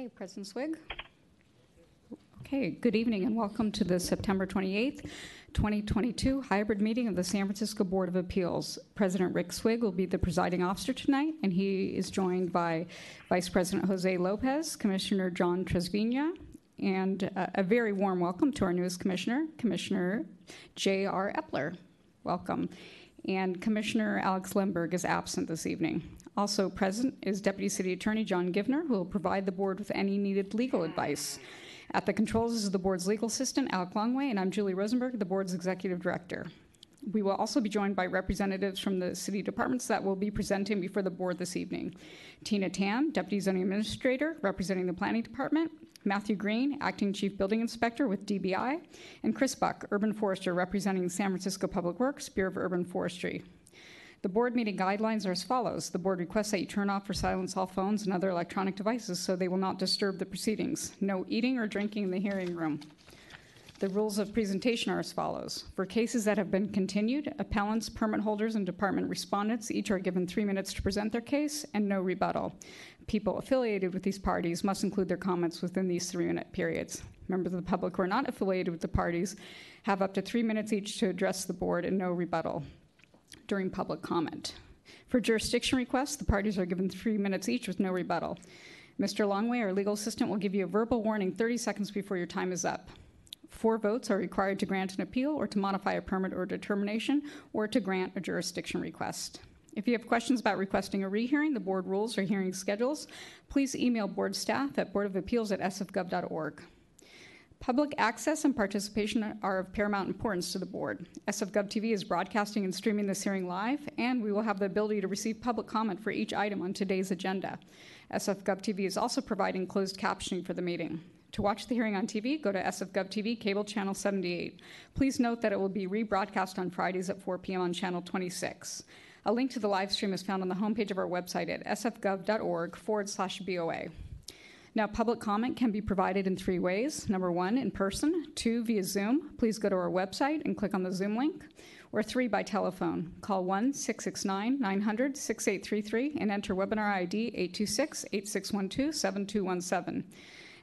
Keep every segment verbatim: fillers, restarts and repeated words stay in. Okay, President Swig. Okay, good evening and welcome to the September twenty-eighth, twenty twenty-two hybrid meeting of the San Francisco Board of Appeals. President Rick Swig will be the presiding officer tonight, and he is joined by Vice President Jose Lopez, Commissioner John Trasviña, and uh, a very warm welcome to our newest commissioner, Commissioner J R Epler. Welcome. And Commissioner Alex Lindbergh is absent this evening. Also present is Deputy City Attorney John Givner, who will provide the board with any needed legal advice. At the controls is the board's legal assistant, Alec Longway, and I'm Julie Rosenberg, the board's executive director. We will also be joined by representatives from the city departments that will be presenting before the board this evening. Tina Tan, Deputy Zoning Administrator, representing the Planning Department. Matthew Green, Acting Chief Building Inspector with D B I. And Chris Buck, Urban Forester, representing San Francisco Public Works, Bureau of Urban Forestry. The board meeting guidelines are as follows. The board requests that you turn off or silence all phones and other electronic devices so they will not disturb the proceedings. No eating or drinking in the hearing room. The rules of presentation are as follows. For cases that have been continued, appellants, permit holders, and department respondents each are given three minutes to present their case and no rebuttal. People affiliated with these parties must include their comments within these three-minute periods. Members of the public who are not affiliated with the parties have up to three minutes each to address the board and no rebuttal during public comment. For jurisdiction requests, the parties are given three minutes each with no rebuttal. Mister Longway, our legal assistant, will give you a verbal warning thirty seconds before your time is up. Four votes are required to grant an appeal or to modify a permit or determination or to grant a jurisdiction request. If you have questions about requesting a rehearing, the board rules or hearing schedules, please email board staff at board of appeals at s f gov dot org. Public access and participation are of paramount importance to the board. S F Gov T V is broadcasting and streaming this hearing live, and we will have the ability to receive public comment for each item on today's agenda. S F Gov T V is also providing closed captioning for the meeting. To watch the hearing on T V, go to S F Gov T V, cable channel seventy-eight. Please note that it will be rebroadcast on Fridays at four p m on channel twenty-six. A link to the live stream is found on the homepage of our website at s f gov dot org forward slash B O A. Now, public comment can be provided in three ways. Number one, in person. Two, via Zoom. Please go to our website and click on the Zoom link. Or three, by telephone. Call one six six nine, nine hundred, six eight three three and enter webinar I D eight two six, eight six one two, seven two one seven.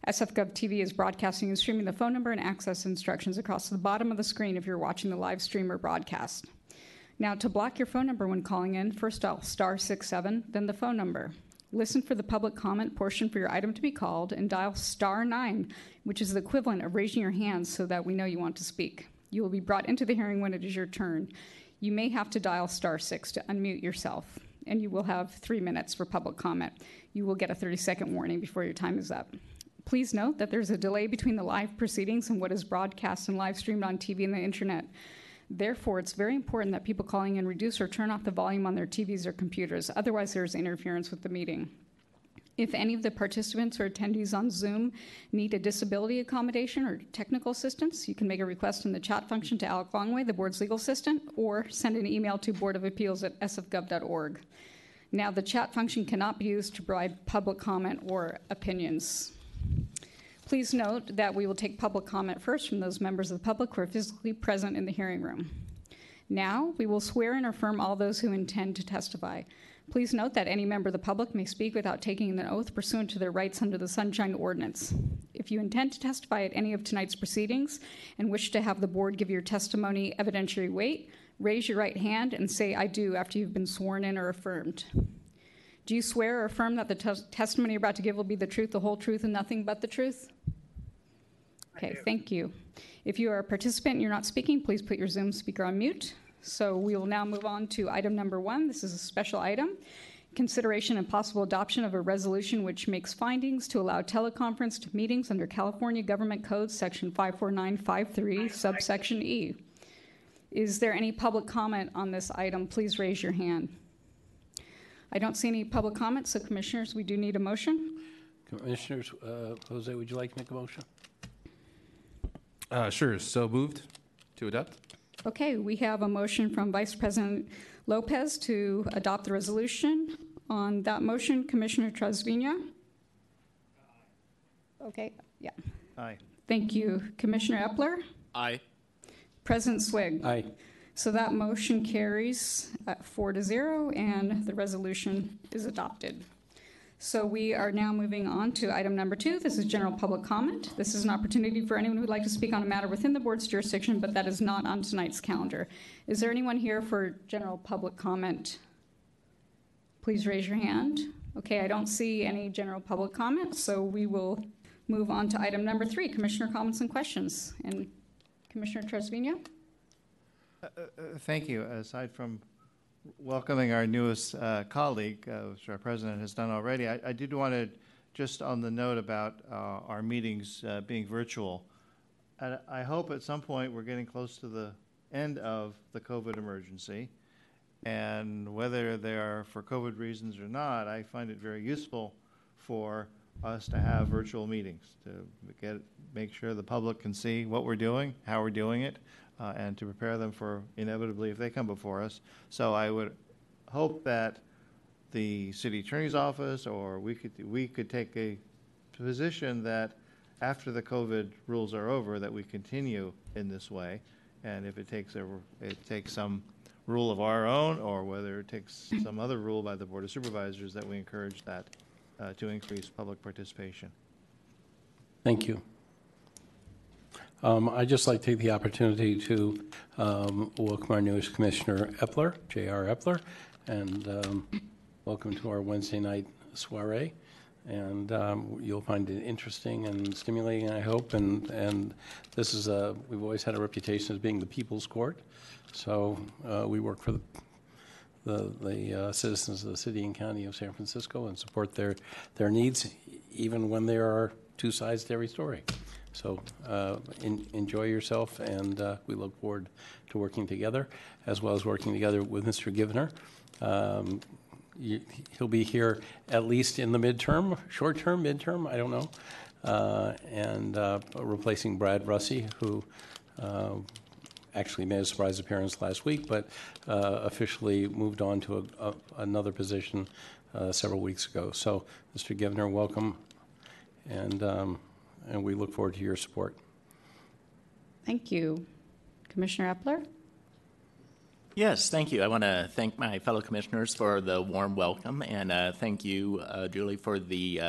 S F Gov T V is broadcasting and streaming the phone number and access instructions across the bottom of the screen if you're watching the live stream or broadcast. Now, to block your phone number when calling in, first dial star six seven, then the phone number. Listen for the public comment portion for your item to be called and dial star nine, which is the equivalent of raising your hand so that we know you want to speak. You will be brought into the hearing when it is your turn. You may have to dial star six to unmute yourself, and you will have three minutes for public comment. You will get a thirty second warning before your time is up. Please note that there's a delay between the live proceedings and what is broadcast and live streamed on T V and the internet. Therefore, it's very important that people calling in reduce or turn off the volume on their T Vs or computers. Otherwise, there's interference with the meeting. If any of the participants or attendees on Zoom need a disability accommodation or technical assistance, you can make a request in the chat function to Alec Longway, the board's legal assistant, or send an email to board of appeals at s f gov dot org. Now, the chat function cannot be used to provide public comment or opinions. Please note that we will take public comment first from those members of the public who are physically present in the hearing room. Now, we will swear and affirm all those who intend to testify. Please note that any member of the public may speak without taking an oath pursuant to their rights under the Sunshine Ordinance. If you intend to testify at any of tonight's proceedings and wish to have the board give your testimony evidentiary weight, raise your right hand and say, "I do," after you've been sworn in or affirmed. Do you swear or affirm that the tes- testimony you're about to give will be the truth, the whole truth, and nothing but the truth? Okay, thank you. If you are a participant and you're not speaking, please put your Zoom speaker on mute. So we will now move on to item number one. This is a special item. Consideration and possible adoption of a resolution which makes findings to allow teleconferenced meetings under California Government Code Section five four nine five three, subsection E. Is there any public comment on this item? Please raise your hand. I don't see any public comments, so commissioners, we do need a motion. Commissioners, uh, Jose, would you like to make a motion? Uh, sure, so moved to adopt. Okay, we have a motion from Vice President Lopez to adopt the resolution. On that motion, Commissioner Trasviña? Okay, yeah. Aye. Thank you. Commissioner Epler? Aye. President Swig? Aye. So that motion carries at four to zero, and the resolution is adopted. So we are now moving on to item number two. This is general public comment. This is an opportunity for anyone who would like to speak on a matter within the board's jurisdiction, but that is not on tonight's calendar. Is there anyone here for general public comment? Please raise your hand. Okay, I don't see any general public comment, so we will move on to item number three, commissioner comments and questions. And Commissioner Trasviña. Uh, uh, thank you. Aside from welcoming our newest uh, colleague, uh, which our president has done already, I, I did want to just on the note about uh, our meetings uh, being virtual. I, I hope at some point we're getting close to the end of the COVID emergency, and whether they are for COVID reasons or not, I find it very useful for us to have virtual meetings to get make sure the public can see what we're doing, how we're doing it, uh, and to prepare them for inevitably if they come before us. So I would hope that the city attorney's office or we could we could take a position that after the COVID rules are over that we continue in this way, and if it takes a it takes some rule of our own or whether it takes some other rule by the Board of Supervisors, that we encourage that Uh, to increase public participation. Thank you. Um, I'd just like to take the opportunity to um, welcome our newest Commissioner Epler, J R. Epler, and um, welcome to our Wednesday night soiree. And um, you'll find it interesting and stimulating, I hope. And, and this is a, we've always had a reputation as being the people's court. So uh, we work for the the, the uh, citizens of the city and county of San Francisco and support their their needs, even when there are two sides to every story. So uh, in, enjoy yourself, and uh, we look forward to working together, as well as working together with Mister Givner. Um, you, he'll be here at least in the midterm, short term, midterm, I don't know, uh, and uh, replacing Brad Russi, who uh, actually made a surprise appearance last week, but uh, officially moved on to a, a, another position uh, several weeks ago. So, Mister Givner, welcome, and um, and we look forward to your support. Thank you. Commissioner Epler? Yes, thank you. I want to thank my fellow commissioners for the warm welcome, and uh, thank you, uh, Julie, for the uh,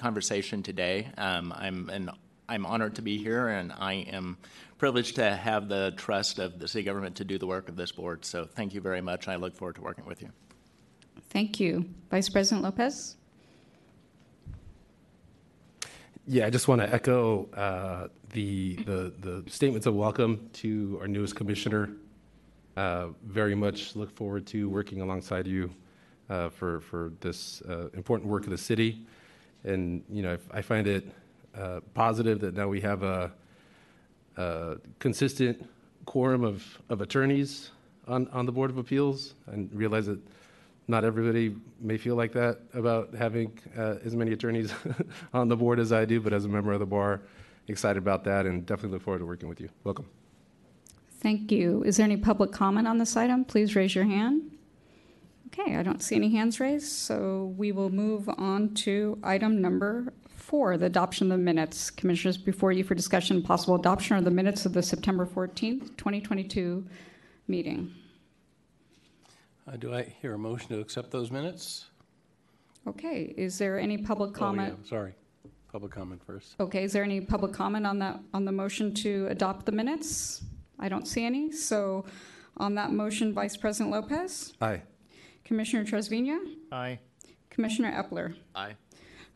conversation today. Um, I'm an I'm honored to be here, and I am privileged to have the trust of the city government to do the work of this board. So thank you very much. I look forward to working with you. Thank you. Vice President Lopez? Yeah, I just want to echo uh, the, the the statements of welcome to our newest commissioner. Uh, very much look forward to working alongside you uh, for, for this uh, important work of the city. And, you know, I, I find it Uh, positive that now we have a, a consistent quorum of, of attorneys on, on the Board of Appeals, and realize that not everybody may feel like that about having uh, as many attorneys on the board as I do, but as a member of the bar, excited about that and definitely look forward to working with you. Welcome. Thank you. Is there any public comment on this item? Please raise your hand. Okay, I don't see any hands raised, so we will move on to item number four, the adoption of the minutes. Commissioners, before you for discussion, possible adoption of the minutes of the September fourteenth, twenty twenty-two meeting. Uh, do I hear a motion to accept those minutes? Okay, is there any public comment? Oh, yeah. Sorry, public comment first. Okay, is there any public comment on that on the motion to adopt the minutes? I don't see any. So on that motion, Vice President Lopez? Aye. Commissioner Trasviña? Aye. Commissioner Epler? Aye.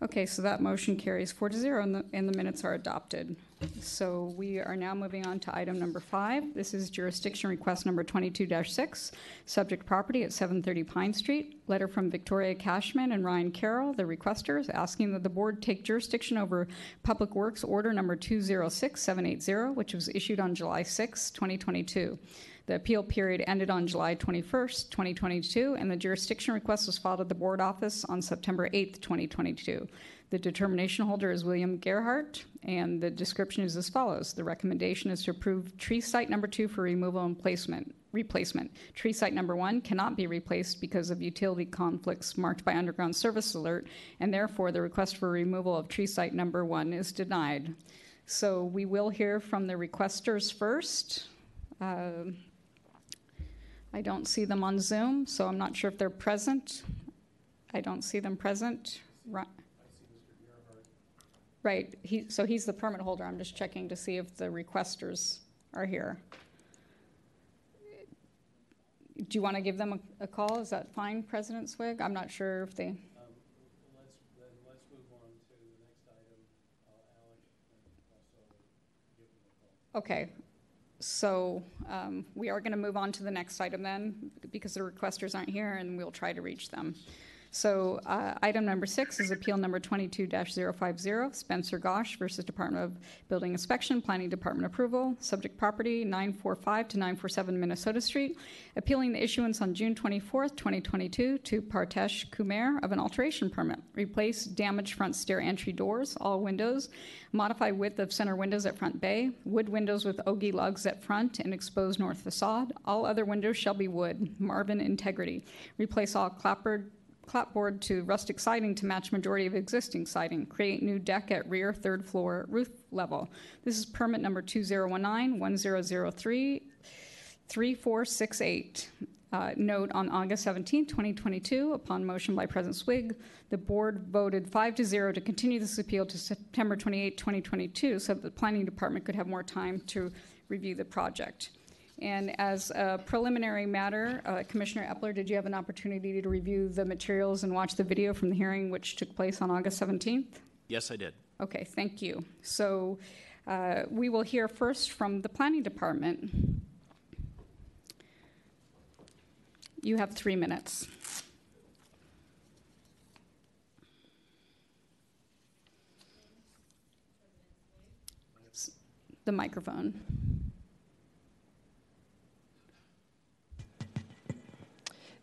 Okay, so that motion carries four to zero, and the, and the minutes are adopted. So we are now moving on to item number five. This is jurisdiction request number twenty-two dash six, subject property at seven thirty Pine Street. Letter from Victoria Cashman and Ryan Carroll, the requesters, asking that the board take jurisdiction over Public Works Order number two zero six seven eight zero, which was issued on July sixth, twenty twenty-two. The appeal period ended on July twenty-first, twenty twenty-two, and the jurisdiction request was filed at the board office on September eighth, twenty twenty-two. The determination holder is William Gerhardt, and the description is as follows. The recommendation is to approve tree site number two for removal and placement, replacement. Tree site number one cannot be replaced because of utility conflicts marked by underground service alert, and therefore the request for removal of tree site number one is denied. So we will hear from the requesters first. Uh, I don't see them on Zoom, so I'm not sure if they're present. I don't see them present. Right. Right. He, so he's the permit holder. I'm just checking to see if the requesters are here. Do you want to give them a, a call? Is that fine, President Swig? I'm not sure if they... Um, let's, then let's move on to the next item. Uh, Alec, and also give them a call. Okay. So um, we are going to move on to the next item then, because the requesters aren't here, and we'll try to reach them. So uh, item number six is appeal number twenty-two dash zero five zero, Spencer Gosh versus Department of Building Inspection, Planning Department approval, subject property nine forty-five to nine forty-seven Minnesota Street, appealing the issuance on June twenty-fourth, twenty twenty-two to Partesh Kumar of an alteration permit, replace damaged front stair entry doors, all windows, modify width of center windows at front bay, wood windows with ogee lugs at front and exposed north facade, all other windows shall be wood, Marvin integrity, replace all clapboard clapboard to rustic siding to match majority of existing siding. Create new deck at rear third floor roof level. This is permit number two zero one nine one zero zero three three four six eight. Uh, note on August seventeenth, twenty twenty-two, upon motion by President Swig, the board voted five to zero to continue this appeal to September twenty-eighth, twenty twenty-two, so that the planning department could have more time to review the project. And as a preliminary matter, uh, Commissioner Epler, did you have an opportunity to review the materials and watch the video from the hearing, which took place on August seventeenth? Yes, I did. Okay, thank you. So uh, we will hear first from the Planning Department. You have three minutes. The microphone.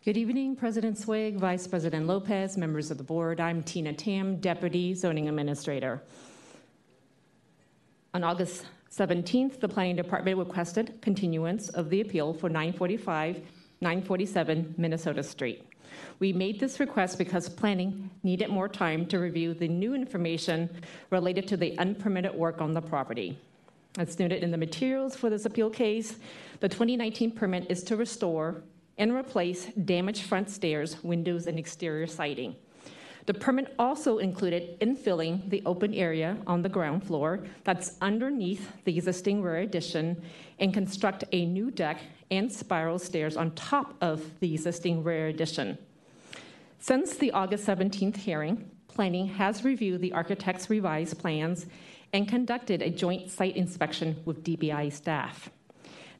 Good evening, President Swig, Vice President Lopez, members of the board. I'm Tina Tan, Deputy Zoning Administrator. On August seventeenth, the Planning Department requested continuance of the appeal for nine forty-five, nine forty-seven Minnesota Street. We made this request because planning needed more time to review the new information related to the unpermitted work on the property. As noted in the materials for this appeal case, the twenty nineteen permit is to restore and replace damaged front stairs, windows, and exterior siding. The permit also included infilling the open area on the ground floor that's underneath the existing rear addition and construct a new deck and spiral stairs on top of the existing rear addition. Since the August seventeenth hearing, planning has reviewed the architect's revised plans and conducted a joint site inspection with D B I staff.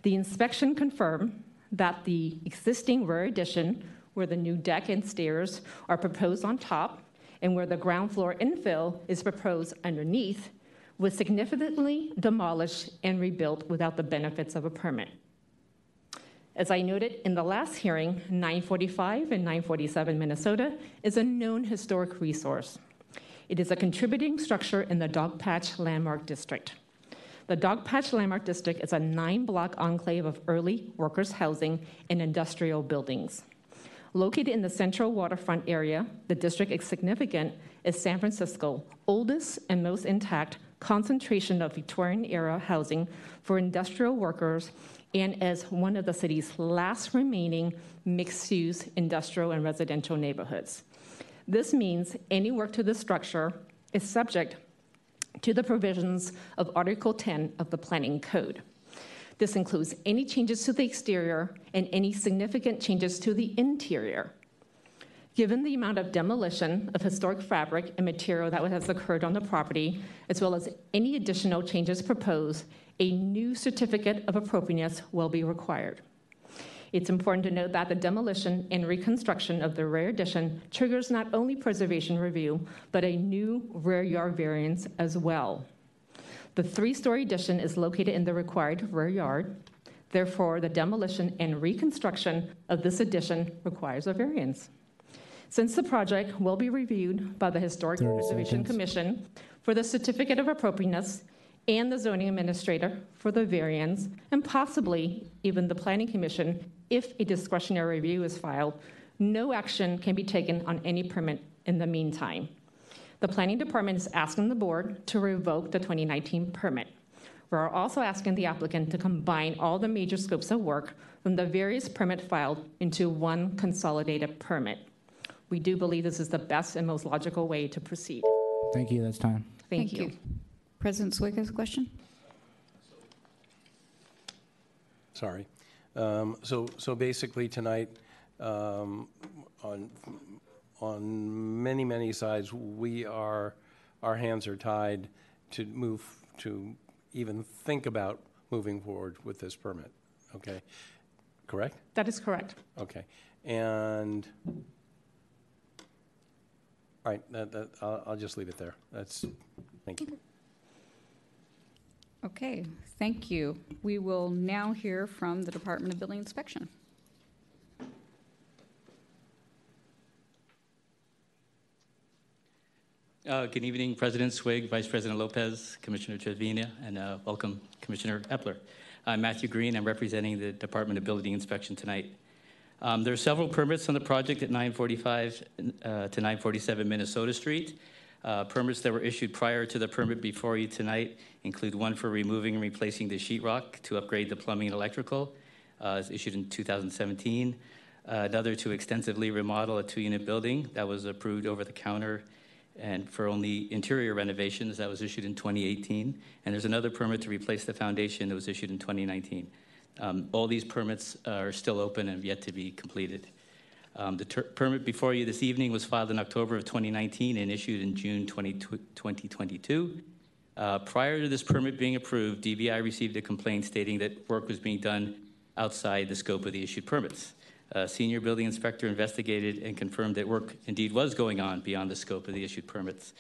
The inspection confirmed that the existing rear addition, where the new deck and stairs are proposed on top and where the ground floor infill is proposed underneath, was significantly demolished and rebuilt without the benefits of a permit. As I noted in the last hearing, nine forty-five and nine forty-seven Minnesota is a known historic resource. It is a contributing structure in the Dogpatch Landmark District. The Dogpatch Landmark District is a nine-block enclave of early workers' housing and industrial buildings. Located in the central waterfront area, the district is significant as San Francisco's oldest and most intact concentration of Victorian-era housing for industrial workers and as one of the city's last remaining mixed-use industrial and residential neighborhoods. This means any work to this structure is subject to the provisions of Article ten of the Planning Code. This includes any changes to the exterior and any significant changes to the interior. Given the amount of demolition of historic fabric and material that has occurred on the property, as well as any additional changes proposed, a new certificate of appropriateness will be required. It's important to note that the demolition and reconstruction of the rear addition triggers not only preservation review, but a new rear yard variance as well. The three-story addition is located in the required rear yard. Therefore, the demolition and reconstruction of this addition requires a variance. Since the project will be reviewed by the Historic Preservation Commission for the certificate of appropriateness, and the zoning administrator for the variance, and possibly even the planning commission, if a discretionary review is filed, no action can be taken on any permit in the meantime. The planning department is asking the board to revoke the twenty nineteen permit. We are also asking the applicant to combine all the major scopes of work from the various permits filed into one consolidated permit. We do believe this is the best and most logical way to proceed. Thank you. That's time. Thank, Thank you. you. President Swig has a question. Sorry. Um, so, so basically tonight, um, on on many many sides, we are our hands are tied to move to even think about moving forward with this permit. Okay, correct? That is correct. Okay, and all right. That, that, I'll, I'll just leave it there. That's. Thank you. Okay, thank you. We will now hear from the Department of Building Inspection. Uh, good evening, President Swig, Vice President Lopez, Commissioner Trasviña, and uh, welcome, Commissioner Epler. I'm Matthew Green. I'm representing the Department of Building Inspection tonight. Um, there are several permits on the project at nine forty-five uh, to nine forty-seven Minnesota Street. Uh, permits that were issued prior to the permit before you tonight include one for removing and replacing the sheetrock to upgrade the plumbing and electrical. Uh, it's issued in two thousand seventeen. Uh, another to extensively remodel a two-unit building that was approved over the counter and for only interior renovations that was issued in twenty eighteen. And there's another permit to replace the foundation that was issued in twenty nineteen. Um, all these permits are still open and have yet to be completed. Um, the ter- permit before you this evening was filed in October of twenty nineteen and issued in June twenty twenty-two. Uh, prior to this permit being approved, D B I received a complaint stating that work was being done outside the scope of the issued permits. Uh, senior building inspector investigated and confirmed that work indeed was going on beyond the scope of the issued permits.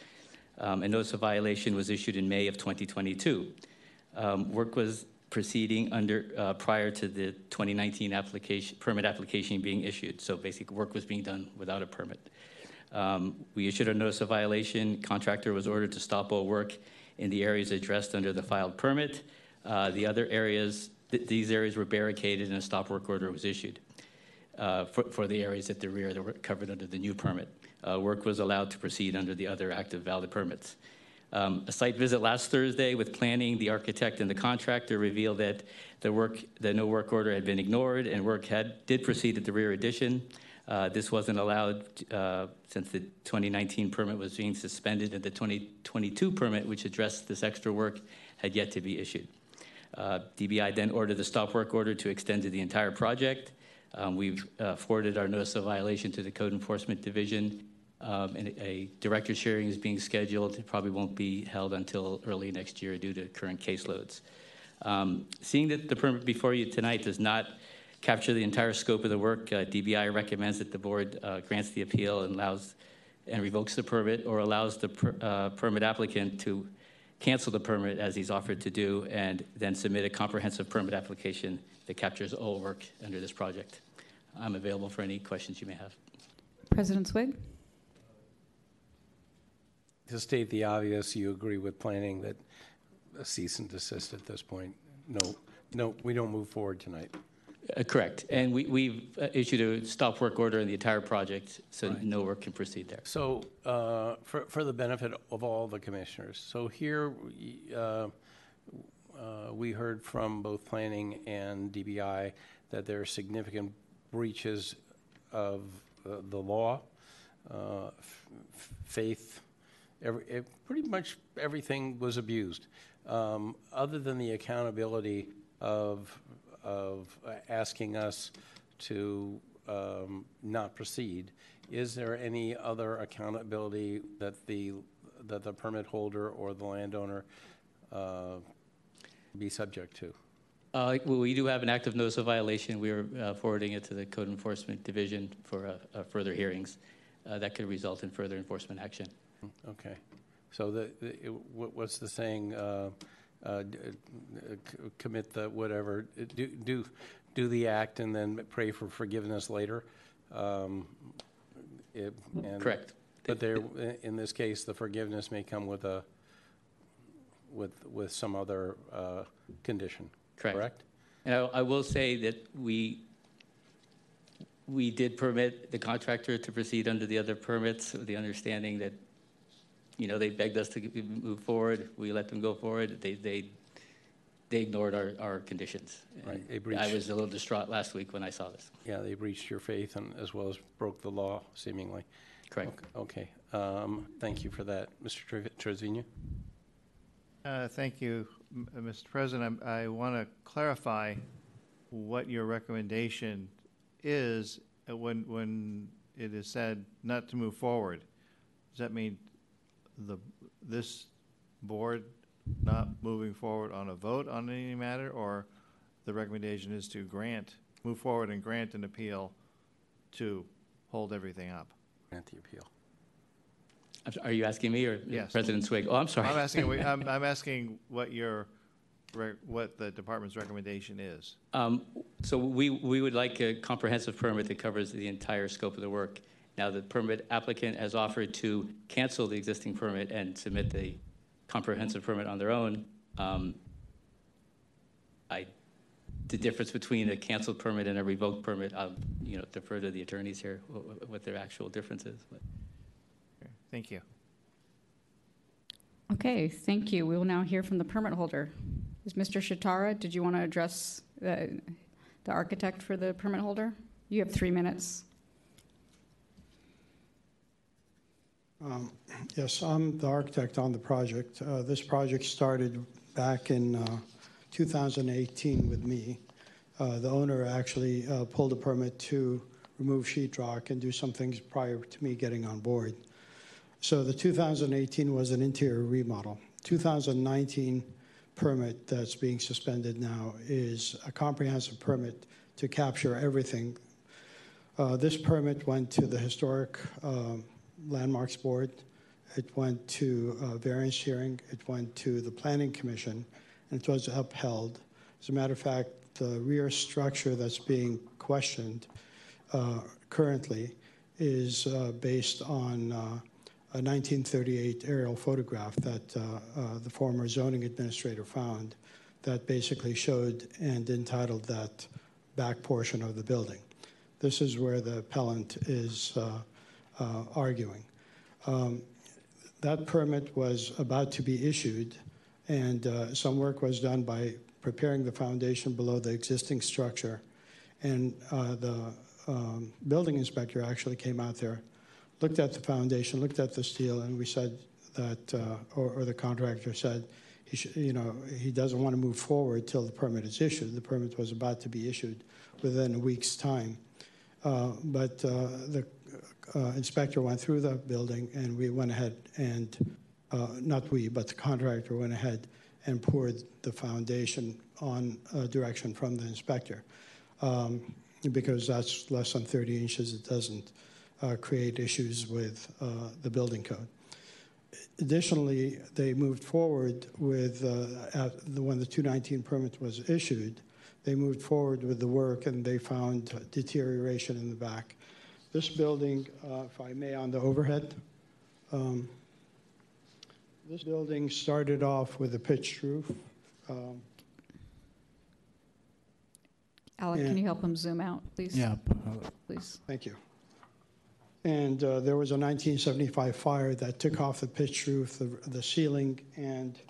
Um, a notice of violation was issued in May of twenty twenty-two. Um, work was proceeding under uh, prior to the twenty nineteen application, permit application being issued. So basic work was being done without a permit. Um, we issued a notice of violation. Contractor was ordered to stop all work in the areas addressed under the filed permit. Uh, the other areas, th- these areas were barricaded and a stop work order was issued uh, for, for the areas at the rear that were covered under the new permit. Uh, work was allowed to proceed under the other active valid permits. Um, a site visit last Thursday with planning, the architect, and the contractor revealed that the work, the no work order had been ignored, and work had did proceed at the rear addition. Uh, this wasn't allowed uh, since the twenty nineteen permit was being suspended, and the twenty twenty-two permit, which addressed this extra work, had yet to be issued. Uh, D B I then ordered the stop work order to extend to the entire project. Um, we've uh, forwarded our notice of violation to the Code Enforcement Division. Um, and a director's hearing is being scheduled. It probably won't be held until early next year due to current caseloads. Um, seeing that the permit before you tonight does not capture the entire scope of the work, uh, D B I recommends that the board uh, grants the appeal and allows and revokes the permit or allows the per, uh, permit applicant to cancel the permit as he's offered to do and then submit a comprehensive permit application that captures all work under this project. I'm available for any questions you may have. President Swig? To state the obvious, you agree with planning that a cease and desist at this point. No, no, we don't move forward tonight. Uh, correct. And we, we've issued a stop work order in the entire project, so right. No work can proceed there. So uh, for, for the benefit of all the commissioners, so here uh, uh, we heard from both planning and D B I that there are significant breaches of uh, the law, uh, f- faith, Every, it, pretty much everything was abused, um, other than the accountability of of asking us to um, not proceed. Is there any other accountability that the that the permit holder or the landowner uh, be subject to? Uh, well, we do have an active notice of violation. We are uh, forwarding it to the Code Enforcement Division for uh, uh, further hearings. Uh, that could result in further enforcement action. Okay, so the, the it, what's the saying? Uh, uh, d- uh, c- commit the whatever, do do do the act, and then pray for forgiveness later. Um, it, and Correct. But there, in this case, the forgiveness may come with a with with some other uh, condition. Correct. Correct. And I, I will say that we. We did permit the contractor to proceed under the other permits with the understanding that, you know, they begged us to move forward. We let them go forward. They they they ignored our, our conditions. Right. They breached. I was a little distraught last week when I saw this. Yeah, they breached your faith and as well as broke the law, seemingly. Correct. Okay. okay. Um, thank you for that. Mister Trasviña? Uh, thank you, Mister President. I, I want to clarify what your recommendation is when, when it is said not to move forward. Does that mean the this board not moving forward on a vote on any matter, or the recommendation is to grant, move forward and grant an appeal to hold everything up? Grant the appeal. Are you asking me or yes. President Swig? Oh, I'm sorry. I'm asking. I'm, I'm asking what your, what the department's recommendation is. Um, so we we would like a comprehensive permit that covers the entire scope of the work. Now the permit applicant has offered to cancel the existing permit and submit the comprehensive permit on their own. Um, I, the difference between a canceled permit and a revoked permit, I'll you know defer to the attorneys here what, what their actual difference is. But. Thank you. Okay, thank you. We will now hear from the permit holder. Is Mister Shitara, did you want to address the, the architect for the permit holder? You have three minutes. Um, yes, I'm the architect on the project. Uh, this project started back in uh, two thousand eighteen with me. Uh, the owner actually uh, pulled a permit to remove sheetrock and do some things prior to me getting on board. So the two thousand eighteen was an interior remodel. two thousand nineteen permit that's being suspended now is a comprehensive permit to capture everything. Uh, this permit went to the Historic uh, Landmarks Board. It went to uh, variance hearing. It went to the Planning Commission, and it was upheld. As a matter of fact, the rear structure that's being questioned uh, currently is uh, based on uh, a nineteen thirty-eight aerial photograph that uh, uh, the former zoning administrator found that basically showed and entitled that back portion of the building. This is where the appellant is uh, uh, arguing. Um, that permit was about to be issued, and uh, some work was done by preparing the foundation below the existing structure, and uh, the um, building inspector actually came out there, looked at the foundation, looked at the steel, and we said that, uh, or, or the contractor said, he sh you know, he doesn't want to move forward till the permit is issued. The permit was about to be issued within a week's time. Uh, but uh, the uh, inspector went through the building, and we went ahead and, uh, not we, but the contractor went ahead and poured the foundation on a direction from the inspector. Um, because that's less than thirty inches, it doesn't Uh, create issues with uh, the building code. Additionally, they moved forward with, uh, the, when the two nineteen permit was issued, they moved forward with the work and they found deterioration in the back. This building, uh, if I may, on the overhead, um, this building started off with a pitched roof. Um, Alec, can you help him zoom out, please? Yeah. Please. Thank you. And uh, there was a nineteen seventy-five fire that took off the pitch roof, the, the ceiling, and uh,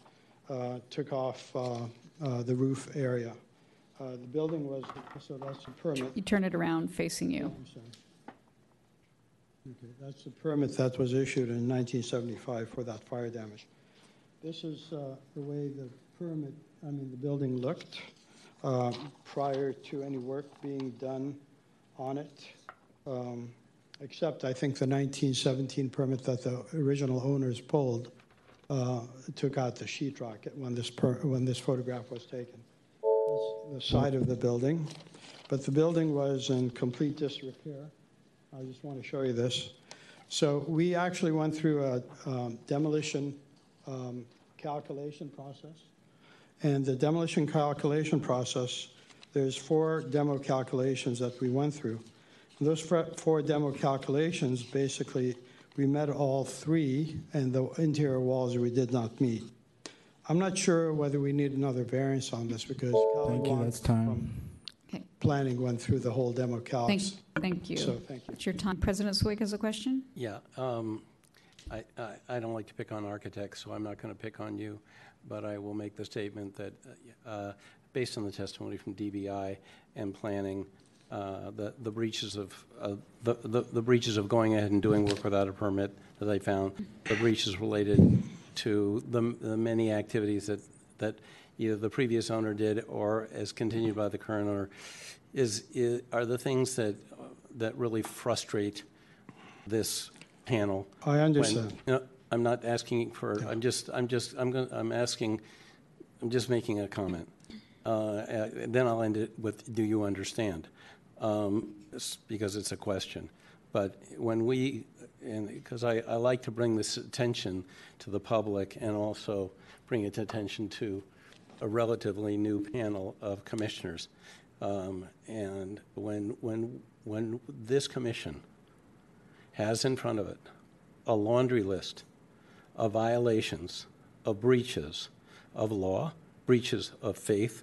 took off uh, uh, the roof area. Uh, the building was, so that's the permit. You turn it around facing you. Oh, I'm sorry. Okay, that's the permit that was issued in nineteen seventy-five for that fire damage. This is uh, the way the permit, I mean, the building looked uh, prior to any work being done on it. Um, Except I think the nineteen seventeen permit that the original owners pulled uh, took out the sheetrock when this per when this photograph was taken. That's the side of the building, but the building was in complete disrepair. I just want to show you this. So we actually went through a um, demolition um, calculation process, and the demolition calculation process. There's four demo calculations that we went through. Those four demo calculations, basically, we met all three, and the interior walls we did not meet. I'm not sure whether we need another variance on this because thank you, that's time. Okay. Planning went through the whole demo calcs. Thank, thank you. So thank you. It's your time. President Swig has a question. Yeah, um, I, I, I don't like to pick on architects, so I'm not going to pick on you, but I will make the statement that uh, based on the testimony from D B I and planning, uh, the, the breaches of uh, the, the, the breaches of going ahead and doing work without a permit that I found, the breaches related to the, the many activities that, that either the previous owner did or as continued by the current owner, is, is are the things that that really frustrate this panel. I understand. When, you know, I'm not asking for. Yeah. I'm just. I'm just. I'm going. I'm asking. I'm just making a comment. Uh, then I'll end it with, do you understand? Um, because it's a question. But when we, and because I, I like to bring this attention to the public and also bring its attention to a relatively new panel of commissioners. Um, and when when when this commission has in front of it a laundry list of violations, of breaches of law, breaches of faith.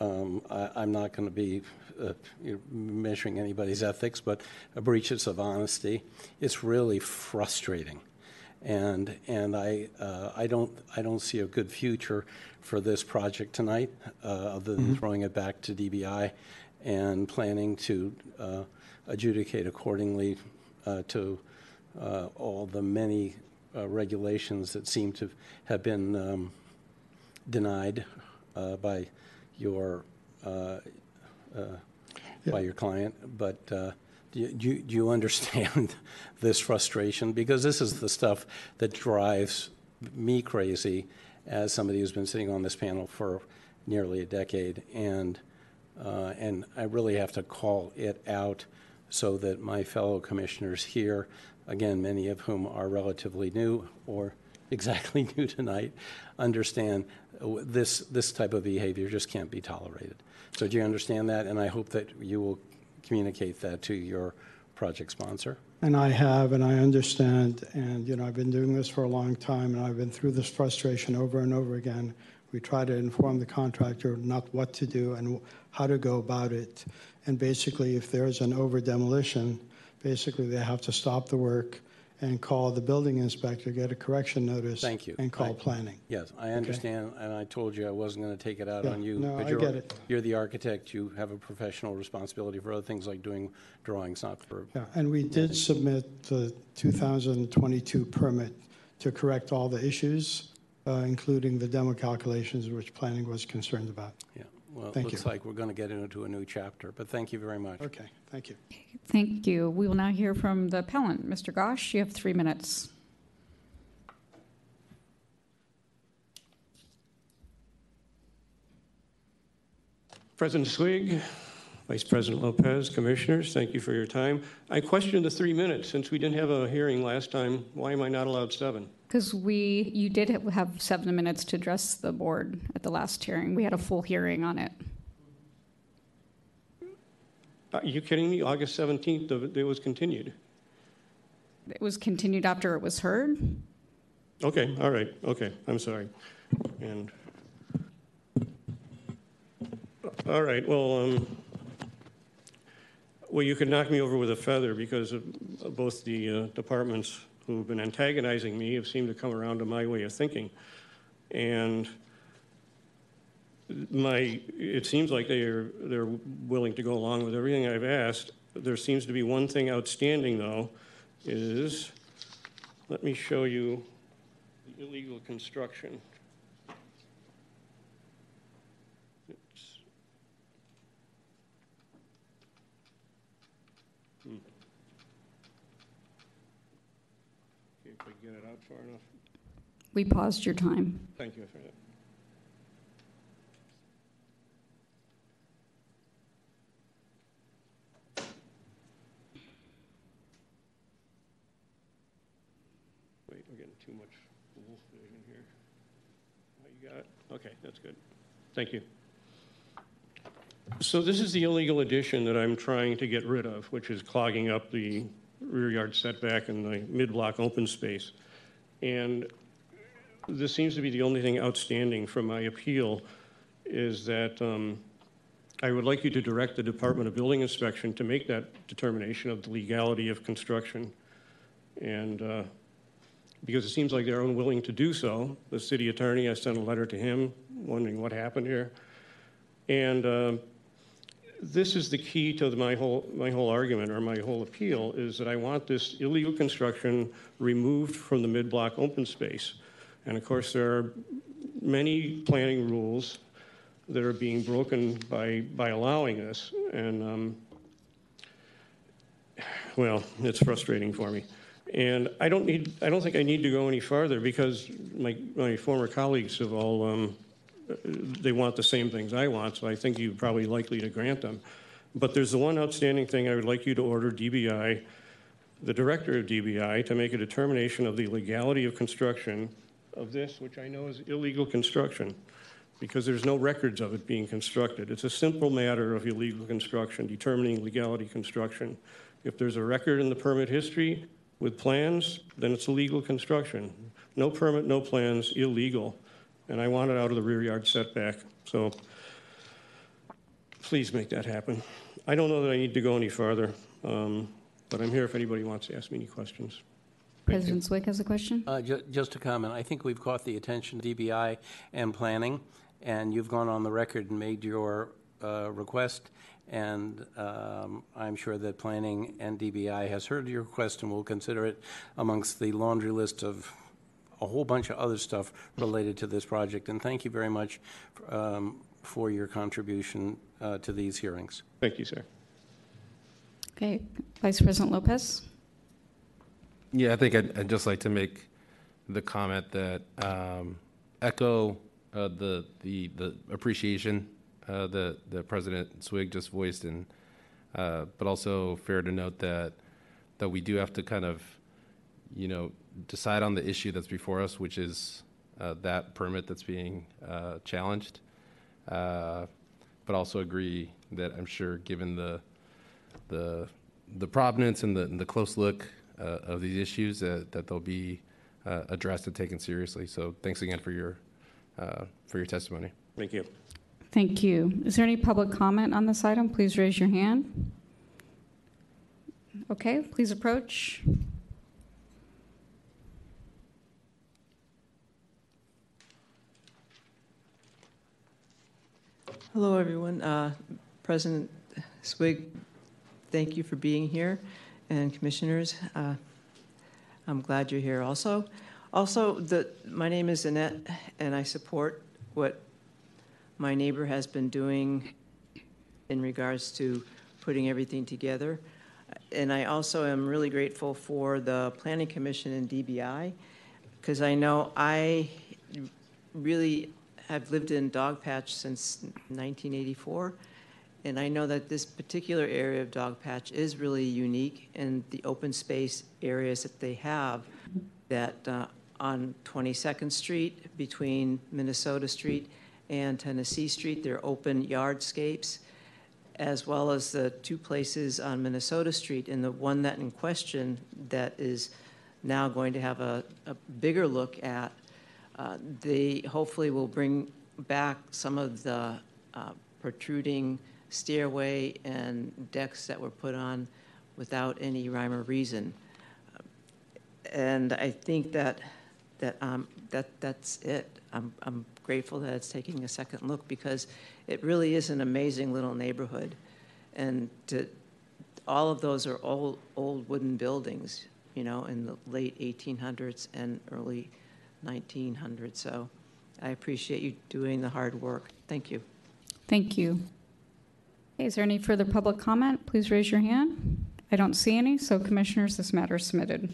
Um, I, I'm not going to be uh, measuring anybody's ethics, but breaches of honesty. It's really frustrating, and and I uh, I don't I don't see a good future for this project tonight, uh, other than mm-hmm. throwing it back to D B I and planning to uh, adjudicate accordingly. Uh, to uh, all the many uh, regulations that seem to have been um, denied uh, by your uh, uh, yeah. by your client, but uh, do, you, do, you, do you understand this frustration? Because this is the stuff that drives me crazy as somebody who's been sitting on this panel for nearly a decade, and uh, and I really have to call it out. So that my fellow commissioners here, again, many of whom are relatively new or exactly new tonight, understand this this type of behavior just can't be tolerated. So do you understand that? And I hope that you will communicate that to your project sponsor. And I have, and I understand, and you know, I've been doing this for a long time, and I've been through this frustration over and over again. We try to inform the contractor not what to do and how to go about it. And basically, if there is an over-demolition, basically they have to stop the work and call the building inspector, get a correction notice, Thank you. and call I, planning. Yes, I understand, okay. And I told you I wasn't going to take it out yeah, on you. No, but you're, I get it. You're the architect. You have a professional responsibility for other things like doing drawings, not for... Yeah, and we did submit the two thousand twenty-two permit to correct all the issues. Uh, including the demo calculations, which planning was concerned about. Yeah, well, it looks like we're going to get into a new chapter, but thank you very much. Okay, thank you. Thank you. We will now hear from the appellant. Mister Gosh, you have three minutes. President Swig, Vice President Lopez, commissioners, thank you for your time. I questioned the three minutes. Since we didn't have a hearing last time, why am I not allowed seven? Because we, you did have seven minutes to address the board at the last hearing. We had a full hearing on it. Are you kidding me? August seventeenth, it was continued. It was continued after it was heard? Okay, all right, okay, I'm sorry. And all right, well, um, well, you could knock me over with a feather because of both the uh, departments who have been antagonizing me have seemed to come around to my way of thinking. And my, it seems like they are, they're willing to go along with everything I've asked. There seems to be one thing outstanding, though, is, let me show you the illegal construction. It's, hmm. Get it out far enough. We paused your time. Thank you for that. Wait, we're getting too much wolf vision here. Oh, you got it? Okay, that's good. Thank you. So this is the illegal addition that I'm trying to get rid of, which is clogging up the rear yard setback and the mid-block open space. And this seems to be the only thing outstanding from my appeal is that um, I would like you to direct the Department of Building Inspection to make that determination of the legality of construction. And uh, because it seems like they're unwilling to do so. The city attorney, I sent a letter to him wondering what happened here. And uh, this is the key to the, my whole my whole argument, or my whole appeal, is that I want this illegal construction removed from the mid-block open space. And of course, there are many planning rules that are being broken by, by allowing this. And um, well, it's frustrating for me. And I don't need, I don't think I need to go any farther, because my, my former colleagues have all, um, they want the same things I want, so I think you're probably likely to grant them. But there's the one outstanding thing. I would like you to order D B I, the director of D B I, to make a determination of the legality of construction of this, which I know is illegal construction, because there's no records of it being constructed. It's a simple matter of illegal construction, determining legality construction. If there's a record in the permit history with plans, then it's illegal construction. No permit, no plans, illegal. And I want it out of the rear yard setback. So please make that happen. I don't know that I need to go any farther, um, but I'm here if anybody wants to ask me any questions. Thank President Swig has a question. Uh, ju just a comment. I think we've caught the attention of D B I and planning, and you've gone on the record and made your uh, request. And um, I'm sure that planning and D B I has heard your request and will consider it amongst the laundry list of a whole bunch of other stuff related to this project. And thank you very much um, for your contribution uh, to these hearings. Thank you, sir. Okay, Vice President Lopez. Yeah, I think I'd, I'd just like to make the comment that um, echo uh, the, the, the appreciation Uh, the, the President Swig just voiced, and uh, but also fair to note that that we do have to kind of, you know, decide on the issue that's before us, which is uh, that permit that's being uh, challenged. Uh, but also agree that I'm sure, given the the the provenance and the, and the close look uh, of these issues, uh, that they'll be uh, addressed and taken seriously. So thanks again for your uh, for your testimony. Thank you. Thank you. Is there any public comment on this item? Please raise your hand. Okay, please approach. Hello, everyone. Uh, President Swig, thank you for being here, and commissioners, uh, I'm glad you're here also. Also, the, my name is Annette, and I support what my neighbor has been doing in regards to putting everything together. And I also am really grateful for the Planning Commission and D B I, because I know I really have lived in Dogpatch since nineteen eighty-four. And I know that this particular area of Dogpatch is really unique in the open space areas that they have, that uh, on twenty-second Street between Minnesota Street and Tennessee Street, they're open yardscapes, as well as the two places on Minnesota Street, and the one that in question that is now going to have a, a bigger look at. Uh, they hopefully will bring back some of the uh, protruding stairway and decks that were put on without any rhyme or reason. And I think that that um, that that's it. I'm, I'm grateful that it's taking a second look, because it really is an amazing little neighborhood. And to, all of those are old, old wooden buildings, you know, in the late eighteen hundreds and early nineteen hundreds. So I appreciate you doing the hard work. Thank you. Thank you. Okay, is there any further public comment? Please raise your hand. I don't see any. So, commissioners, this matter is submitted.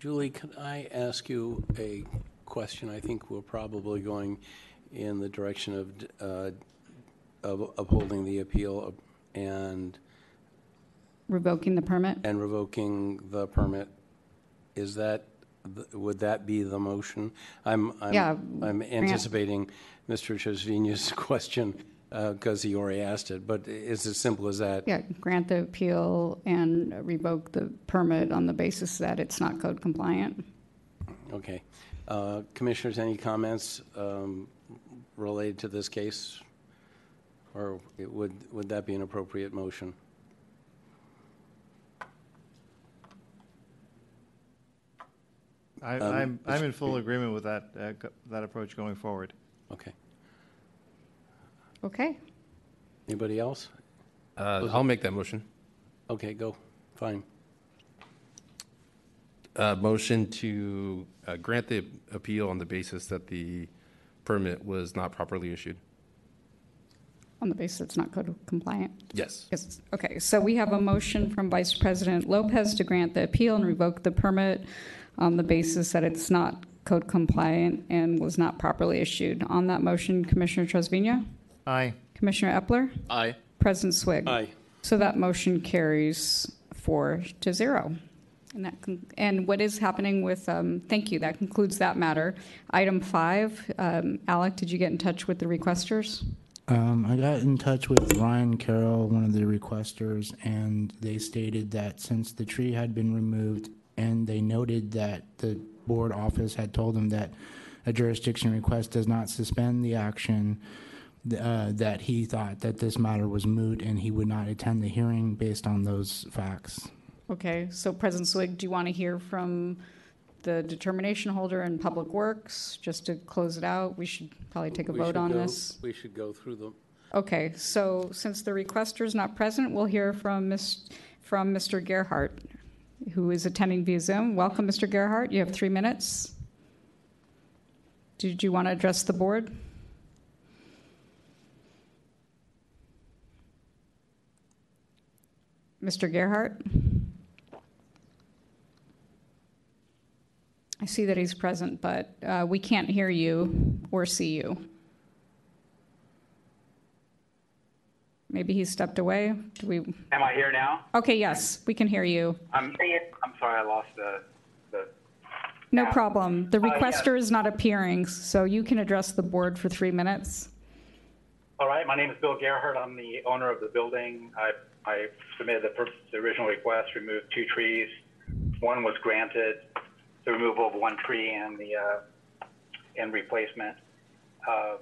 Julie, can I ask you a question? I think we're probably going in the direction of, uh, of upholding the appeal and revoking the permit. And revoking the permit. Is that would that be the motion? I'm I'm, yeah, I'm anticipating Mister Trasviña's question, because uh, he already asked it, but it's as simple as that. Yeah, grant the appeal and revoke the permit on the basis that it's not code compliant. Okay. Uh, commissioners, any comments um, related to this case? Or it would, would that be an appropriate motion? I, um, I'm, I'm in full agreement with that, uh, go, that approach going forward. Okay. Okay. Anybody else? Uh, I'll make that motion. Okay, go. Fine. Uh, motion to uh, grant the appeal on the basis that the permit was not properly issued. On the basis it's not code compliant? Yes. Yes. Okay, so we have a motion from Vice President Lopez to grant the appeal and revoke the permit on the basis that it's not code compliant and was not properly issued. On that motion, Commissioner Trasviña? Aye. Commissioner Epler? Aye. President Swig? Aye. So that motion carries four to zero. And, that con- and what is happening with, um, thank you, that concludes that matter. Item five, um, Alec, did you get in touch with the requesters? Um, I got in touch with Ryan Carroll, one of the requesters, and they stated that since the tree had been removed and they noted that the board office had told them that a jurisdiction request does not suspend the action, uh, that he thought that this matter was moot and he would not attend the hearing based on those facts. Okay, so President Swig, do you want to hear from the determination holder in Public Works, just to close it out? We should probably take a we vote on go, this. We should go through them. Okay, so since the requester is not present, we'll hear from Miz from Mister Gerhardt, who is attending via Zoom. Welcome, Mister Gerhardt. You have three minutes. Did you want to address the board? Mister Gerhardt? I see that he's present, but uh, we can't hear you or see you. Maybe he stepped away. Do we? Am I here now? Okay, yes, we can hear you. I'm, I'm sorry, I lost the... the no app. problem. The requester uh, yes. is not appearing, so you can address the board for three minutes. All right, my name is Bill Gerhardt. I'm the owner of the building. I, I submitted the, the original request, removed two trees. One was granted. The removal of one tree and the uh, and replacement. Um,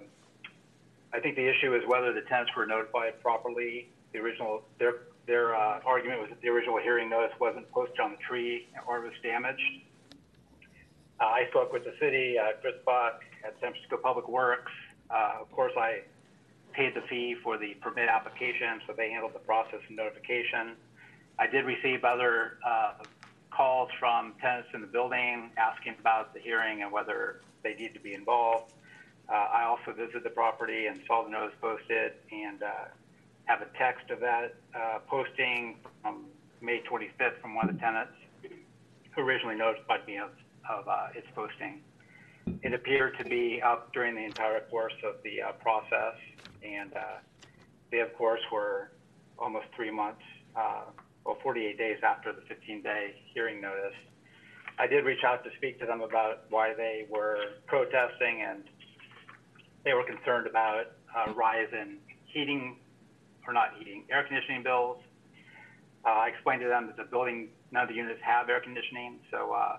I think the issue is whether the tenants were notified properly. The original their their uh, argument was that the original hearing notice wasn't posted on the tree or was damaged. Uh, I spoke with the city, uh, Chris Buck at San Francisco Public Works. Uh, of course, I paid the fee for the permit application, so they handled the process of notification. I did receive other. Uh, calls from tenants in the building asking about the hearing and whether they need to be involved. Uh, I also visited the property and saw the notice posted and uh, have a text of that uh, posting from May twenty-fifth from one of the tenants who originally notified me of, of uh, its posting. It appeared to be up during the entire course of the uh, process, and uh, they, of course, were almost three months uh, Well, forty-eight days after the fifteen-day hearing notice. I did reach out to speak to them about why they were protesting, and they were concerned about a rise in heating, or not heating, air conditioning bills. Uh, I explained to them that the building, none of the units have air conditioning, so uh,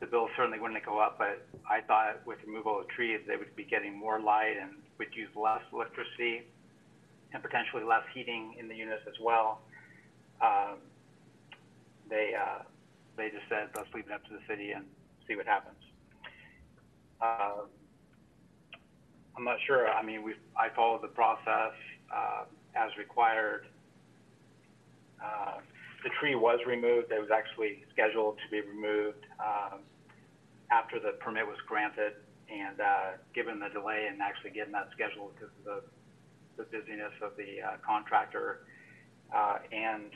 the bills certainly wouldn't go up, but I thought with the removal of trees, they would be getting more light and would use less electricity and potentially less heating in the units as well. Um, they uh, they just said, let's leave it up to the city and see what happens. Uh, I'm not sure. I mean, we I followed the process uh, as required. Uh, the tree was removed. It was actually scheduled to be removed um, after the permit was granted, and uh, given the delay in actually getting that scheduled because of the, the busyness of the uh, contractor. Uh, and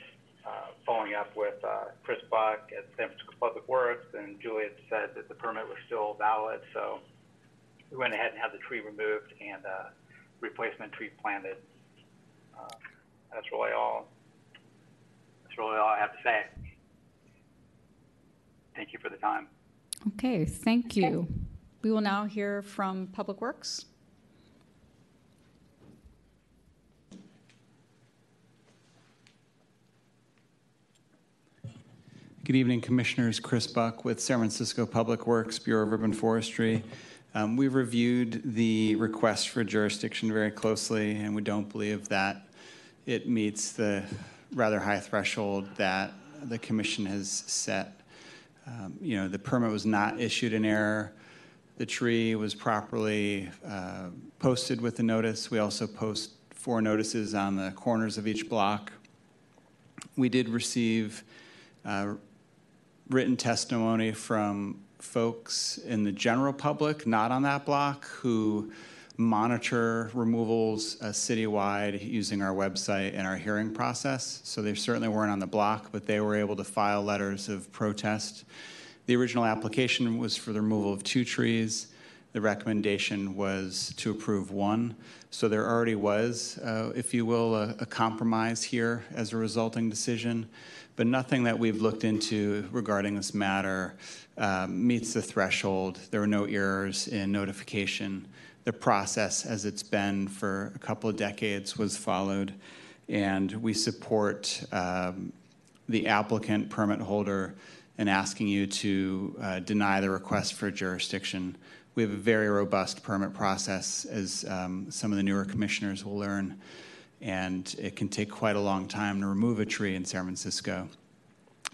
uh, following up with uh, Chris Buck at San Francisco Public Works, and Julie had said that the permit was still valid, so we went ahead and had the tree removed and a uh, replacement tree planted. Uh, that's really all. That's really all I have to say. Thank you for the time. Okay, thank you. We will now hear from Public Works. Good evening, Commissioners. Chris Buck with San Francisco Public Works, Bureau of Urban Forestry. Um, we've reviewed the request for jurisdiction very closely, and we don't believe that it meets the rather high threshold that the Commission has set. Um, you know, the permit was not issued in error. The tree was properly uh, posted with the notice. We also post four notices on the corners of each block. We did receive uh, written testimony from folks in the general public, not on that block, who monitor removals uh, citywide using our website and our hearing process. So they certainly weren't on the block, but they were able to file letters of protest. The original application was for the removal of two trees. The recommendation was to approve one. So there already was, uh, if you will, a, a compromise here as a resulting decision. But nothing that we've looked into regarding this matter um, meets the threshold. There were no errors in notification. The process, as it's been for a couple of decades, was followed. And we support um, the applicant permit holder and asking you to uh, deny the request for jurisdiction. We have a very robust permit process, as um, some of the newer commissioners will learn, and it can take quite a long time to remove a tree in San Francisco.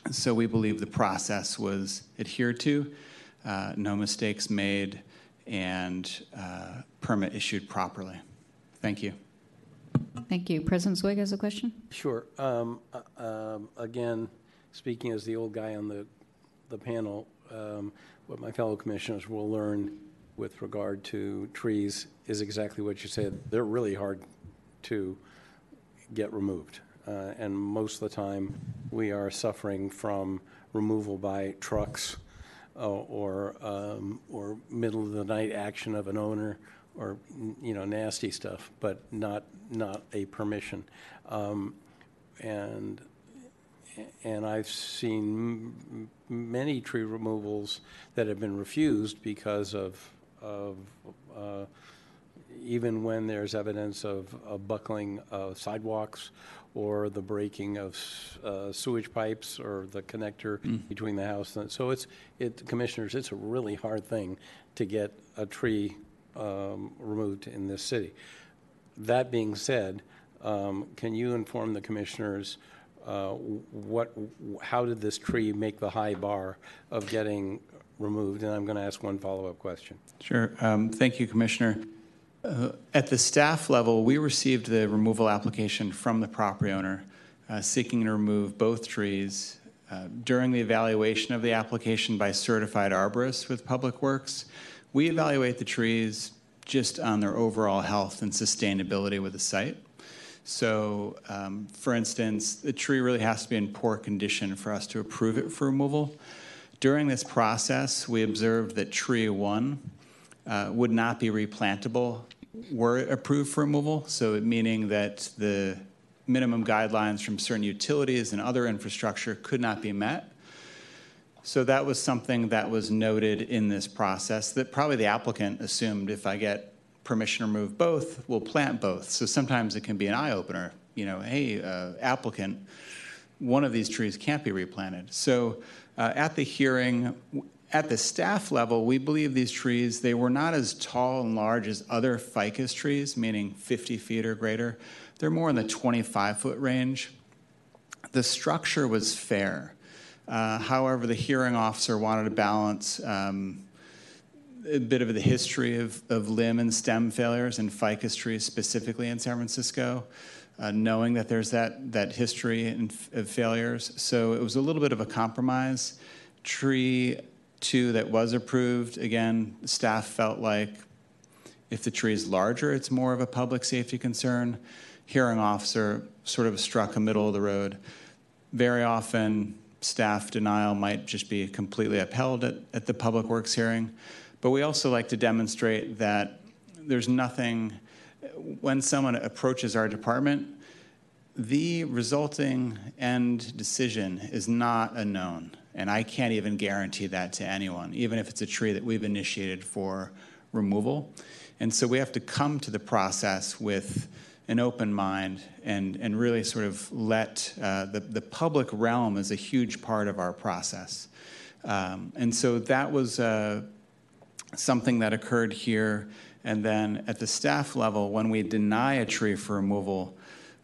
So we believe the process was adhered to, uh, no mistakes made, and uh, permit issued properly. Thank you. Thank you. President Swig has a question. Sure. Um, uh, um, again, speaking as the old guy on the, the panel, um, what my fellow commissioners will learn with regard to trees is exactly what you said. They're really hard to get removed. Uh, and most of the time, we are suffering from removal by trucks uh, or um, or middle of the night action of an owner or, you know, nasty stuff, but not not a permission. Um, and and I've seen m many tree removals that have been refused because of, of uh, even when there's evidence of, of buckling of sidewalks or the breaking of uh, sewage pipes or the connector mm. between the house. And so it's, it, commissioners, it's a really hard thing to get a tree um, removed in this city. That being said, um, can you inform the commissioners Uh, what, how did this tree make the high bar of getting removed? And I'm going to ask one follow-up question. Sure. Um, thank you, Commissioner. Uh, at the staff level, we received the removal application from the property owner uh, seeking to remove both trees. Uh, during the evaluation of the application by certified arborists with Public Works, we evaluate the trees just on their overall health and sustainability with the site. So, um, for instance, the tree really has to be in poor condition for us to approve it for removal. During this process, we observed that tree one uh, would not be replantable were it approved for removal, so meaning that the minimum guidelines from certain utilities and other infrastructure could not be met. So that was something that was noted in this process that probably the applicant assumed, if I get permission to remove both, we'll plant both. So sometimes it can be an eye-opener. You know, hey, uh, applicant, one of these trees can't be replanted. So uh, at the hearing, at the staff level, we believe these trees, they were not as tall and large as other ficus trees, meaning fifty feet or greater. They're more in the twenty-five foot range. The structure was fair. Uh, however, the hearing officer wanted to balance um, a bit of the history of, of limb and stem failures and ficus trees specifically in San Francisco, uh, knowing that there's that, that history in, of failures. So it was a little bit of a compromise. Tree two that was approved, again, staff felt like if the tree is larger, it's more of a public safety concern. Hearing officer sort of struck a middle of the road. Very often, staff denial might just be completely upheld at, at the Public Works hearing. But we also like to demonstrate that there's nothing, when someone approaches our department, the resulting end decision is not a known. And I can't even guarantee that to anyone, even if it's a tree that we've initiated for removal. And so we have to come to the process with an open mind and, and really sort of let uh, the, the public realm is a huge part of our process. Um, and so that was uh, something that occurred here. And then at the staff level, when we deny a tree for removal,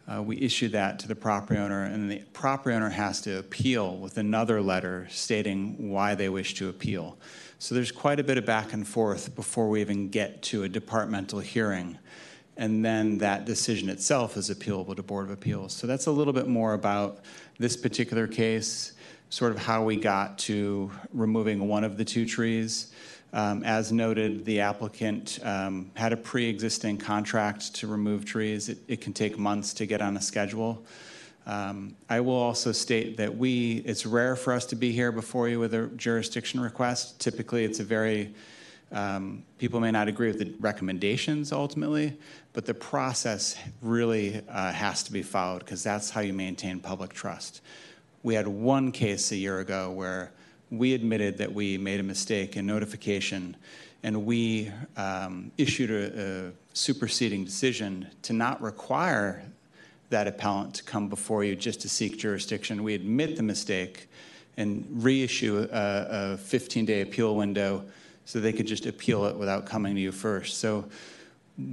uh, we issue that to the property owner, and the property owner has to appeal with another letter stating why they wish to appeal. So there's quite a bit of back and forth before we even get to a departmental hearing. And then that decision itself is appealable to Board of Appeals. So that's a little bit more about this particular case, sort of how we got to removing one of the two trees. Um, as noted, the applicant um, had a pre-existing contract to remove trees. It, it can take months to get on a schedule. Um, I will also state that we, it's rare for us to be here before you with a jurisdiction request. Typically, it's a very, um, people may not agree with the recommendations ultimately, but the process really uh, has to be followed because that's how you maintain public trust. We had one case a year ago where we admitted that we made a mistake in notification, and we um, issued a, a superseding decision to not require that appellant to come before you just to seek jurisdiction. We admit the mistake and reissue a fifteen-day appeal window so they could just appeal it without coming to you first. So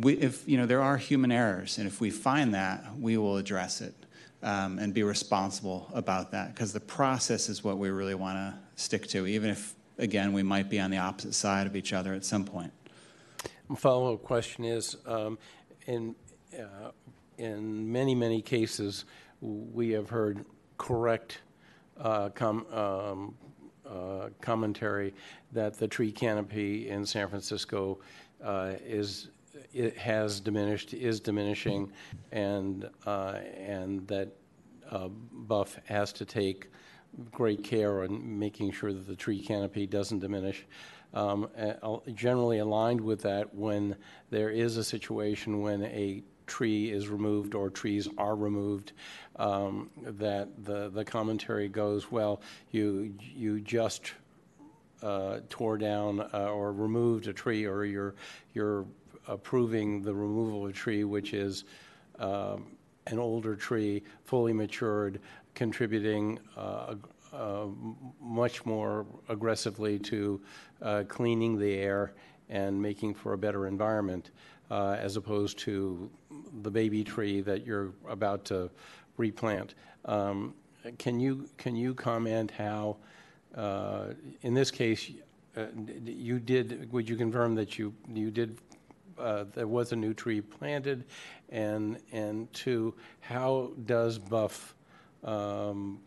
we, if, you know, there are human errors, and if we find that, we will address it. Um, and be responsible about that, because the process is what we really want to stick to, even if, again, we might be on the opposite side of each other at some point. My follow-up question is, um, in, uh, in many, many cases, we have heard correct uh, com um, uh, commentary that the tree canopy in San Francisco uh, is it has diminished, is diminishing, and uh, and that uh, Buff has to take great care in making sure that the tree canopy doesn't diminish. Um, generally aligned with that, when there is a situation when a tree is removed or trees are removed, um, that the, the commentary goes, well, you, you just uh, tore down uh, or removed a tree, or you're, you're approving the removal of a tree which is um, an older tree, fully matured, contributing uh, uh, much more aggressively to uh, cleaning the air and making for a better environment, uh, as opposed to the baby tree that you're about to replant. Um, can you can you comment how, uh, in this case, uh, you did? Would you confirm that you you did? Uh, there was a new tree planted, and and two, how does Buff um,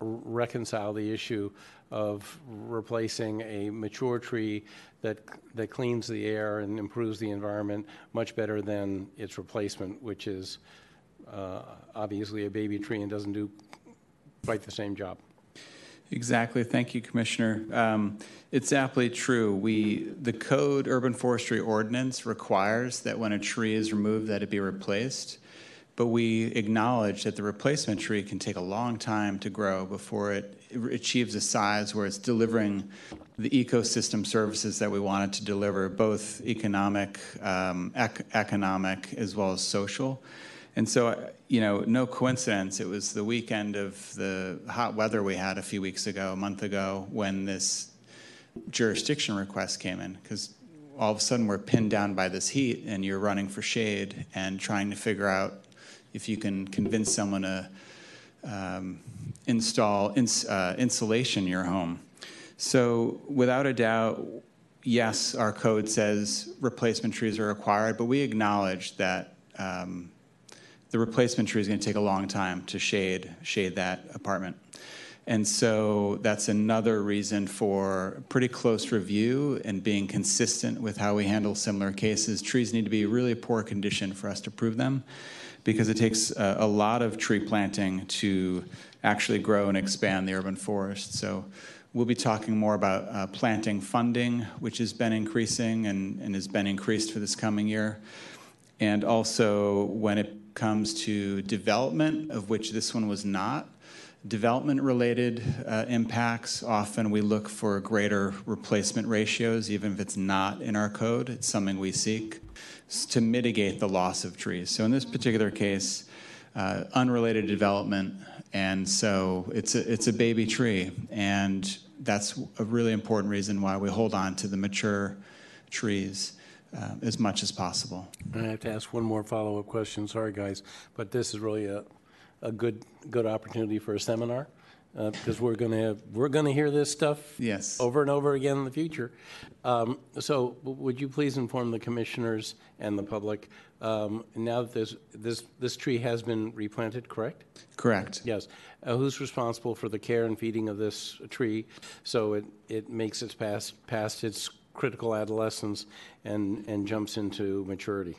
reconcile the issue of replacing a mature tree that that cleans the air and improves the environment much better than its replacement, which is uh, obviously a baby tree and doesn't do quite the same job? Exactly. Thank you, Commissioner. Um, it's aptly true. We, the code urban forestry ordinance requires that when a tree is removed that it be replaced, but we acknowledge that the replacement tree can take a long time to grow before it, it achieves a size where it's delivering the ecosystem services that we want it to deliver, both economic, um, ec economic as well as social. And so, you know, no coincidence, it was the weekend of the hot weather we had a few weeks ago, a month ago, when this jurisdiction request came in, because all of a sudden we're pinned down by this heat and you're running for shade and trying to figure out if you can convince someone to um, install ins uh, insulation in your home. So without a doubt, yes, our code says replacement trees are required, but we acknowledge that um, the replacement tree is going to take a long time to shade shade that apartment. And so that's another reason for pretty close review and being consistent with how we handle similar cases. Trees need to be really poor condition for us to prove them, because it takes a, a lot of tree planting to actually grow and expand the urban forest. So we'll be talking more about uh, planting funding, which has been increasing and, and has been increased for this coming year. And also when it comes to development, of which this one was not, development-related uh, impacts, often we look for greater replacement ratios, even if it's not in our code. It's something we seek to mitigate the loss of trees. So in this particular case, uh, unrelated development, and so it's a, it's a baby tree, and that's a really important reason why we hold on to the mature trees. uh, as much as possible. I have to ask one more follow-up question. Sorry, guys, but this is really a, a good good opportunity for a seminar. Uh, because we're going to have, we're going to hear this stuff yes. over and over again in the future. Um, so, w- would you please inform the commissioners and the public um, now that this this this tree has been replanted, correct? Correct. Yes. Uh, who's responsible for the care and feeding of this tree so it, it makes its past past its critical adolescence and and jumps into maturity?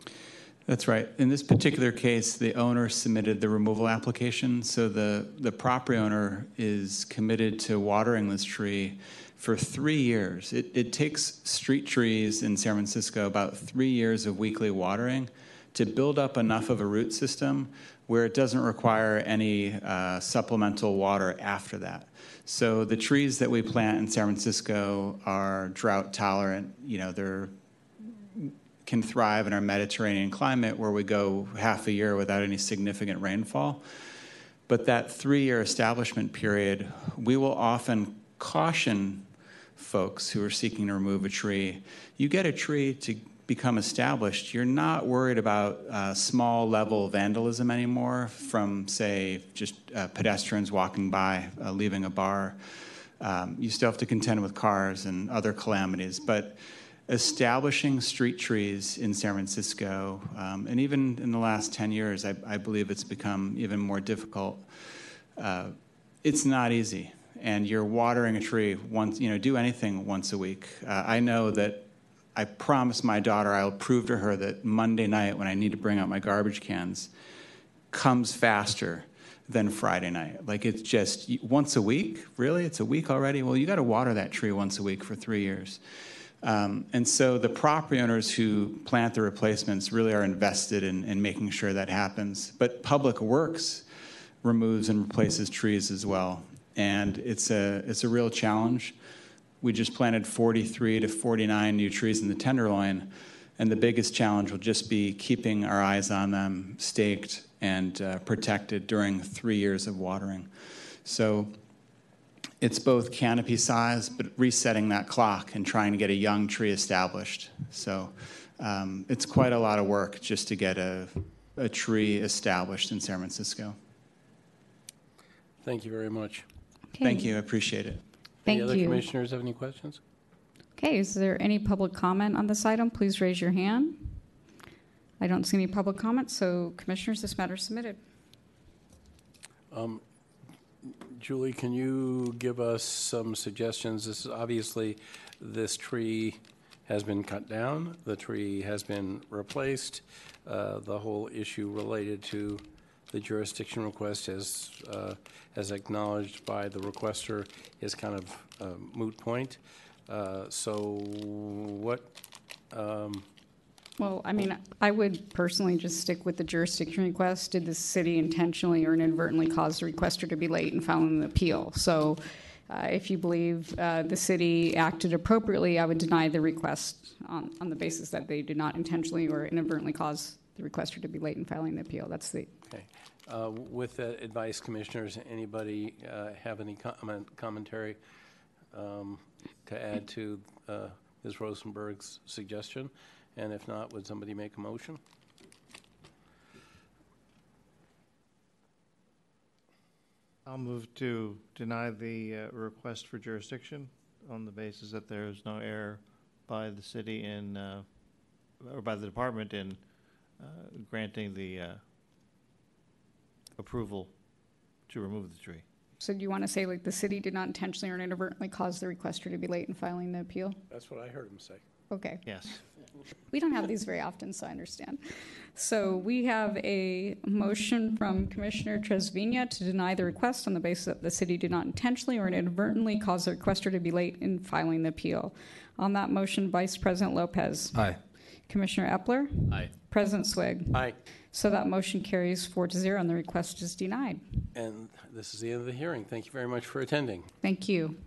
That's right. In this particular case, the owner submitted the removal application, so the, the property owner is committed to watering this tree for three years. It, it takes street trees in San Francisco about three years of weekly watering to build up enough of a root system where it doesn't require any uh, supplemental water after that. So the trees that we plant in San Francisco are drought tolerant. You know, they're can thrive in our Mediterranean climate where we go half a year without any significant rainfall. But that three-year establishment period, we will often caution folks who are seeking to remove a tree. You get a tree to become established, you're not worried about uh, small level vandalism anymore from, say, just uh, pedestrians walking by, uh, leaving a bar. Um, you still have to contend with cars and other calamities, but establishing street trees in San Francisco, um, and even in the last ten years, I, I believe it's become even more difficult. Uh, it's not easy, and you're watering a tree once, you know, do anything once a week. Uh, I know that I promised my daughter, I'll prove to her that Monday night when I need to bring out my garbage cans comes faster than Friday night. Like it's just once a week, really? It's a week already? Well, you got to water that tree once a week for three years. Um, and so the property owners who plant the replacements really are invested in, in making sure that happens. But Public Works removes and replaces trees as well. And it's a it's a real challenge. We just planted forty-three to forty-nine new trees in the Tenderloin. And the biggest challenge will just be keeping our eyes on them, staked and uh, protected during three years of watering. So it's both canopy size, but resetting that clock and trying to get a young tree established. So um, it's quite a lot of work just to get a, a tree established in San Francisco. Thank you very much. Okay. Thank you. I appreciate it. Thank you. Any other commissioners have any questions? Okay. Is there any public comment on this item? Please raise your hand. I don't see any public comments, so commissioners, this matter is submitted. Um, Julie, can you give us some suggestions? This is obviously, this tree has been cut down. The tree has been replaced. Uh, the whole issue related to the jurisdiction request, as uh, as acknowledged by the requester, is kind of a moot point. Uh, so, what? Um, Well, I mean, I would personally just stick with the jurisdiction request. Did the city intentionally or inadvertently cause the requester to be late in filing an appeal? So uh, if you believe uh, the city acted appropriately, I would deny the request on, on the basis that they did not intentionally or inadvertently cause the requester to be late in filing the appeal. That's the... Okay. Uh, with that advice, commissioners, anybody uh, have any comment, commentary um, to add to uh, Miz Rosenberg's suggestion? And if not, would somebody make a motion? I'll move to deny the uh, request for jurisdiction on the basis that there is no error by the city in, uh, or by the department in uh, granting the uh, approval to remove the tree. So do you want to say like the city did not intentionally or inadvertently cause the requester to be late in filing the appeal? That's what I heard him say. Okay. Yes. We don't have these very often, so I understand. So we have a motion from Commissioner Trasviña to deny the request on the basis that the city did not intentionally or inadvertently cause the requester to be late in filing the appeal. On that motion, Vice President Lopez. Aye. Commissioner Epler. Aye. President Swig. Aye. So that motion carries four to zero and the request is denied. And this is the end of the hearing. Thank you very much for attending. Thank you.